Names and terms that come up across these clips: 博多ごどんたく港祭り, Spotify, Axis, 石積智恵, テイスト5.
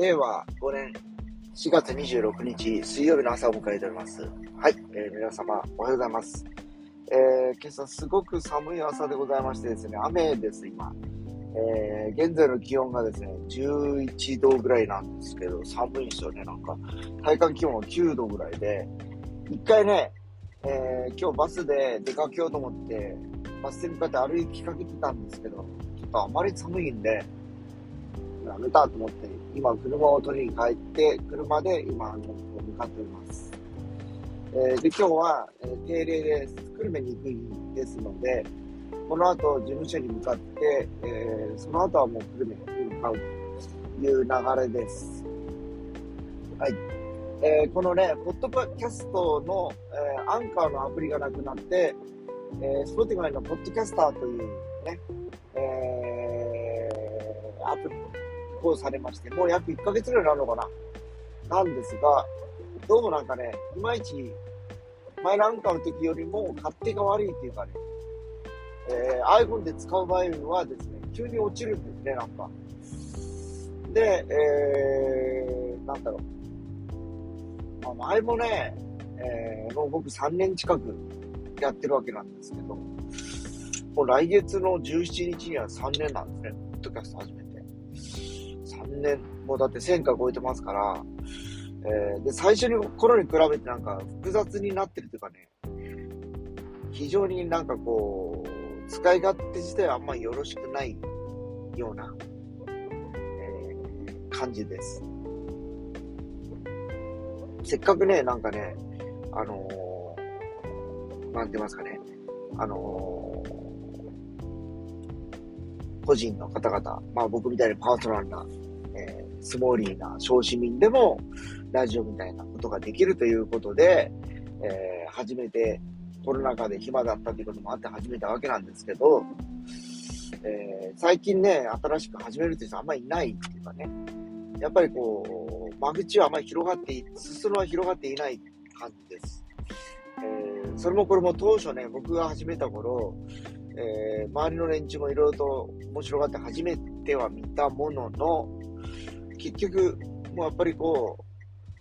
令和5年4月26日水曜日の朝を迎えております。はい、皆様おはようございます。今朝すごく寒い朝でございましてですね、雨です今。現在の気温がですね、11度ぐらいなんですけど、寒いんですよね、なんか。体感気温は9度ぐらいで、一回ね、今日バスで出かけようと思って、バス停に向かって歩きかけてたんですけど、ちょっとあまり寒いんで、やめたと思って、今車を取りに帰って、車で今、向かっております。で、今日は、定例です。久留米に行く日ですので、この後事務所に向かって、その後はもう久留米に向かうという流れです。はい。このね、ポッドキャストの、アンカーのアプリがなくなって、Spotify のポッドキャスターというね、アプリをされまして、もう約1ヶ月ぐらいになるのかななんですが、どうもなんかね、いまいち前のアンカーの時よりも勝手が悪いっていうかね、iPhone で使う場合はですね、急に落ちるんですね、なんか。で、なんだろう。まあ、前もね、もう僕3年近くやってるわけなんですけど、もう来月の17日には3年なんですね、ポッドキャスト始めて。3年、もうだって1000回超えてますから、で、最初の頃に比べてなんか複雑になってるというかね、非常になんかこう使い勝手自体はあんまりよろしくないような、感じです。せっかくねなんかねなんて言いますかね個人の方々、まあ僕みたいにパーソナルな、スモーリーな小市民でもラジオみたいなことができるということで、初めてコロナ禍で暇だったということもあって始めたわけなんですけど、最近ね、新しく始めるという人はあんまりいないっていうかね、やっぱりこう、間口はあんまり進むのは広がっていない感じです。それもこれも当初ね、僕が始めた頃、周りの連中もいろいろと面白がって始めてはみたものの、結局、もうやっぱりこ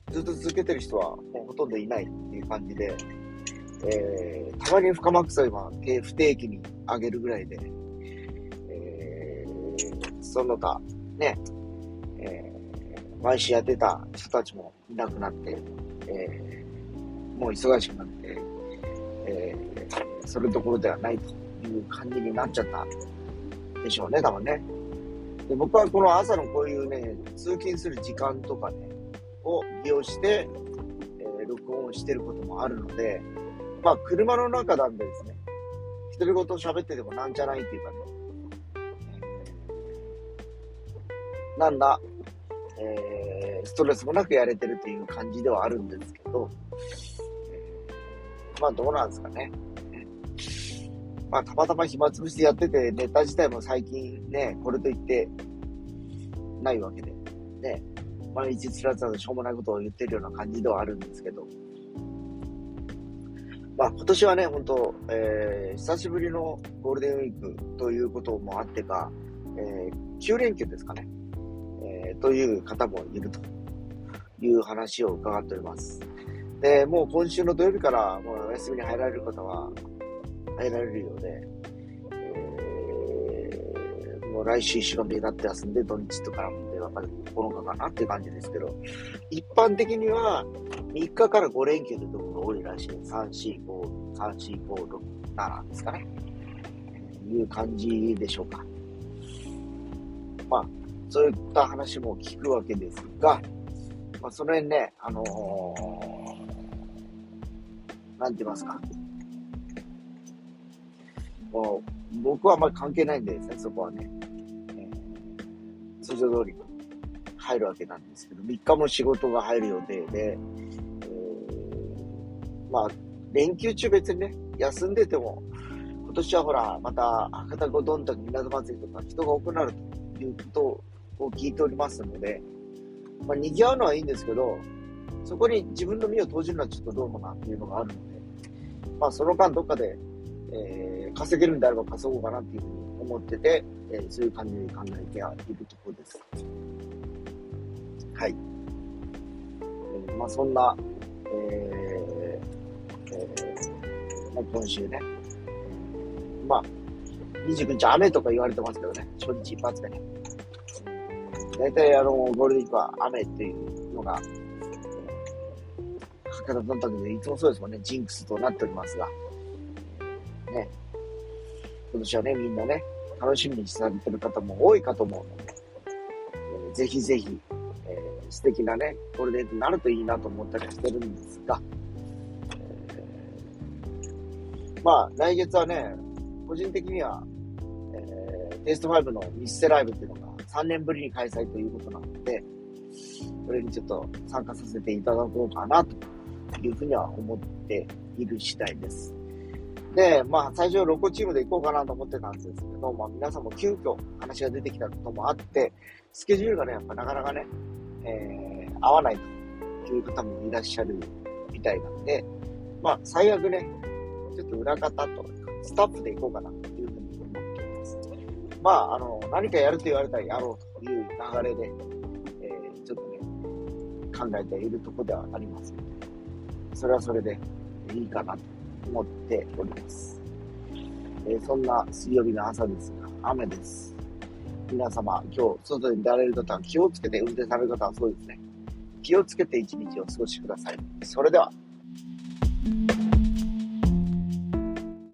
う、ずっと続けてる人はもうほとんどいないっていう感じで、たまに深マックスを今不定期に上げるぐらいで、その他ね、毎週やってた人たちもいなくなって、もう忙しくなって、それどころではないという感じになっちゃったでしょうね、多分ね。で、僕はこの朝のこういうね、通勤する時間とかねを利用して、録音をしてることもあるので、まあ、車の中なんでですね、独り言喋っててもなんじゃないっていうかね、なんだ、ストレスもなくやれてるという感じではあるんですけど、まあ、どうなんですかね。まあ、たまたま暇つぶしてやってて、ネタ自体も最近ね、これといってないわけで、ね、毎日つらつらとしょうもないことを言ってるような感じではあるんですけど、まあ、今年はね、本当、久しぶりのゴールデンウィークということもあってか、9連休ですかね、という方もいるという話を伺っております。で、もう今週の土曜日からもうお休みに入られる方は入られるようで、もう来週1週間になって休んで、土日とからもやっぱり9日かなっていう感じですけど、一般的には3日から5連休というところ多いらしい。3、4、5、6、7ですかね。いう感じでしょうか。まあ、そういった話も聞くわけですが、まあ、その辺ね、なんて言いますか。もう、僕はあんまり関係ないんでですね、そこはね。通常通り入るわけなんですけど、3日も仕事が入る予定で、まあ、連休中別にね、休んでても、今年はほら、また、博多ごどんたく港祭りとか人が多くなるということを聞いておりますので、まあ、賑わうのはいいんですけど、そこに自分の身を投じるのはちょっとどうもなっていうのがあるので、まあ、その間どっかで、稼げるんであれば稼ごうかなっていうふうに思ってて、そういう感じに考えているところです。はい。まあそんな、今週ね、まあ29日雨とか言われてますけどね、初日一発でね。大体ゴールデンウィークは雨っていうのが、書き方だったけど、いつもそうですもんね、ジンクスとなっておりますが、ね、今年はね、みんなね、楽しみにされてる方も多いかと思うので、ぜひぜひ、素敵なね、ゴールデンウィークになるといいなと思ったりしてるんですが、まあ、来月はね、個人的には、テイスト5のミステライブっていうのが3年ぶりに開催ということなので、それにちょっと参加させていただこうかなというふうには思っている次第です。で、まあ、最初はロコチームで行こうかなと思ってたんですけど、まあ、皆さんも急遽話が出てきたこともあって、スケジュールがね、やっぱなかなかね、合わないという方もいらっしゃるみたいなんで、まあ、最悪ね、ちょっと裏方とスタッフで行こうかなというふうに思っています。まあ、何かやると言われたらやろうという流れで、ちょっとね、考えているところではありますので、それはそれでいいかなと思っております。そんな水曜日の朝ですが、雨です。皆様、今日、外に出られる方は気をつけて、運転される方はそうですね、気をつけて一日を過ごしてください。それでは。